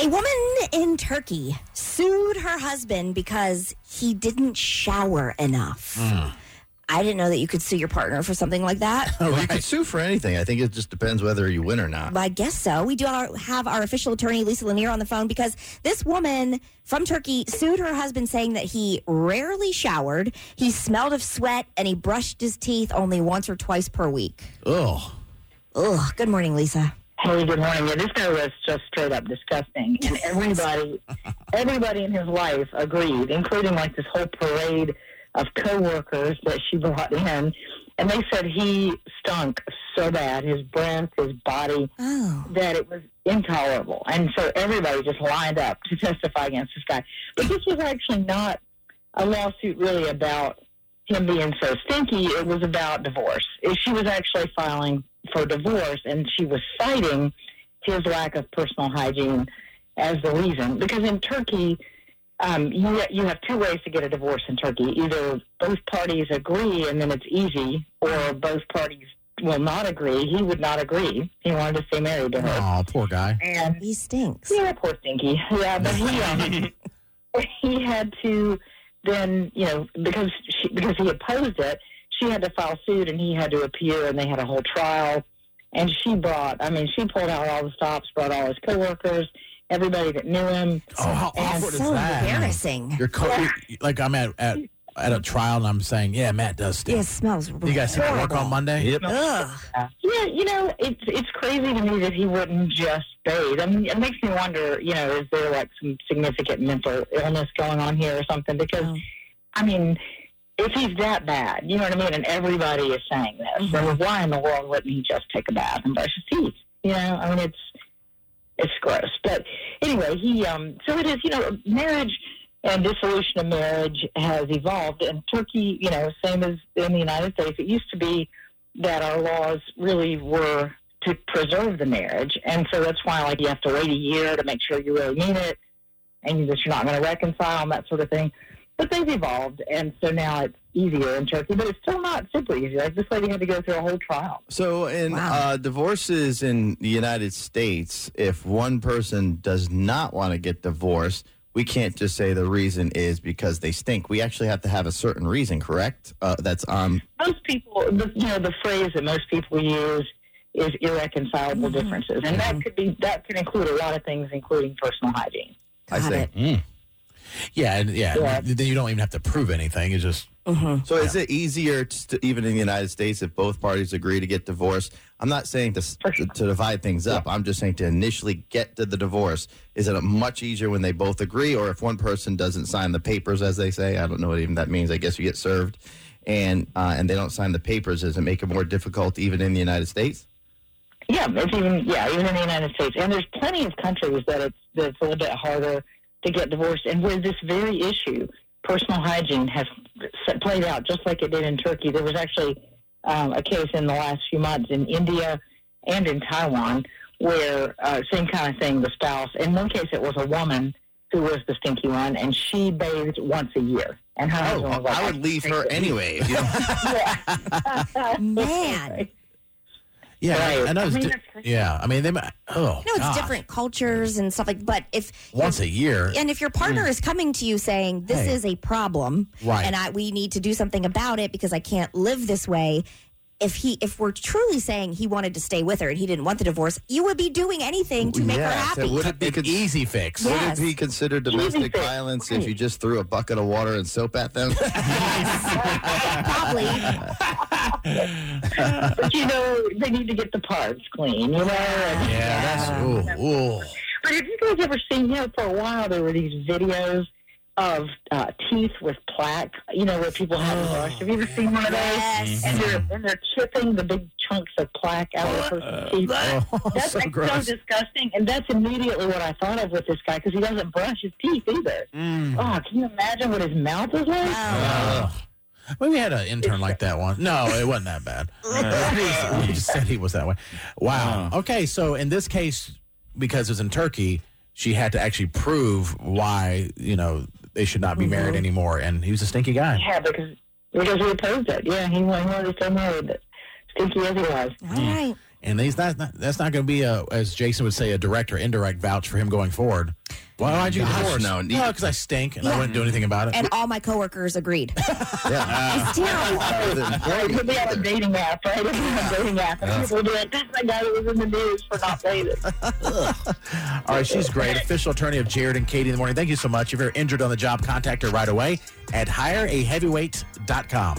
A woman in Turkey sued her husband because he didn't shower enough. I didn't know that you could sue your partner for something like that. Well, you could sue for anything. I think it just depends whether you win or not. Well, I guess so. We do have our official attorney, Lisa Lanier, on the phone because this woman from Turkey sued her husband saying that he rarely showered, he smelled of sweat, and he brushed his teeth only once or twice per week. Ugh. Good morning, Lisa. Hey, good morning. Yeah, this guy was just straight up disgusting. And everybody in his life agreed, including like this whole parade of coworkers that she brought in, and they said he stunk so bad, his breath, his body, that it was intolerable. And so everybody just lined up to testify against this guy. But this was actually not a lawsuit really about him being so stinky. It was about divorce. She was actually filing for divorce, and she was citing his lack of personal hygiene as the reason. Because in Turkey, you have two ways to get a divorce in Turkey. Either both parties agree and then it's easy, or both parties will not agree. He would not agree. He wanted to stay married to her. Oh, poor guy. And he stinks. Yeah, poor stinky. Yeah, but he had to then, because he opposed it, she had to file suit and he had to appear, and they had a whole trial. And she pulled out all the stops, brought all his coworkers, everybody that knew him. Oh, how awkward is that? So embarrassing. Like I'm at a trial and I'm saying, yeah, Matt does stink. Yeah, it smells really. You guys see work on Monday? Yep. Ugh. Yeah, it's crazy to me that he wouldn't just bathe. I mean, it makes me wonder, is there like some significant mental illness going on here or something? Because, I mean, if he's that bad, you know what I mean? And everybody is saying this. So why in the world wouldn't he just take a bath and brush his teeth? I mean, it's gross. But anyway, he so it is, marriage and dissolution of marriage has evolved. And Turkey, same as in the United States, it used to be that our laws really were to preserve the marriage. And so that's why, like, you have to wait a year to make sure you really mean it and that you're not going to reconcile and that sort of thing. But they've evolved, and so now it's easier in Turkey, but it's still not super easy. Like, this lady had to go through a whole trial. So in divorces in the United States, if one person does not want to get divorced, we can't just say the reason is because they stink. We actually have to have a certain reason, correct? That's on most people. The phrase that most people use is irreconcilable differences, and that could include a lot of things, including personal hygiene. Yeah. Then you don't even have to prove anything. It's just so. Is it easier to, even in the United States, if both parties agree to get divorced? I'm not saying to divide things up. I'm just saying to initially get to the divorce. Is it much easier when they both agree, or if one person doesn't sign the papers, as they say? I don't know what even that means. I guess you get served, and they don't sign the papers. Does it make it more difficult even in the United States? Yeah, even in the United States, and there's plenty of countries that's a little bit harder to get divorced, and where this very issue, personal hygiene, has played out just like it did in Turkey. There was actually a case in the last few months in India and in Taiwan where same kind of thing, the spouse. In one case, it was a woman who was the stinky one, and she bathed once a year. And her husband was like, I would leave her anyway. Man. Yeah, right. It's different cultures and stuff like. But if once a year, and if your partner is coming to you saying this is a problem, right, and we need to do something about it because I can't live this way. If we're truly saying he wanted to stay with her and he didn't want the divorce, you would be doing anything to make her happy. So would it be an easy fix? Yes. Would it be considered domestic violence if you just threw a bucket of water and soap at them? Yes, probably. But they need to get the parts clean. But have you guys ever seen? For a while there were these videos of teeth with plaque, where people have a brush. Have you ever seen one of those? Yes. And they're chipping the big chunks of plaque out of the person's teeth. That's so, so disgusting. And that's immediately what I thought of with this guy, because he doesn't brush his teeth either. Can you imagine what his mouth is like? We had an intern like that once. No, it wasn't that bad. He just said he was that way. Wow. Okay, so in this case, because it's in Turkey, she had to actually prove why, they should not be married anymore, and he was a stinky guy. Yeah, because he opposed it. Yeah, he wanted to stay married, but stinky as he was. All right. And that's not going to be, as Jason would say, a direct or indirect vouch for him going forward. Why'd you divorce? No, because I stink and I wouldn't do anything about it. And all my coworkers agreed. It's terrible. It would be on a dating app, right? It on a dating app. And people would be like, that's my guy that was in the news for not dating. All right, she's great. Official attorney of Jared and Katie in the morning. Thank you so much. If you're injured on the job, contact her right away at HireAHeavyWeight.com.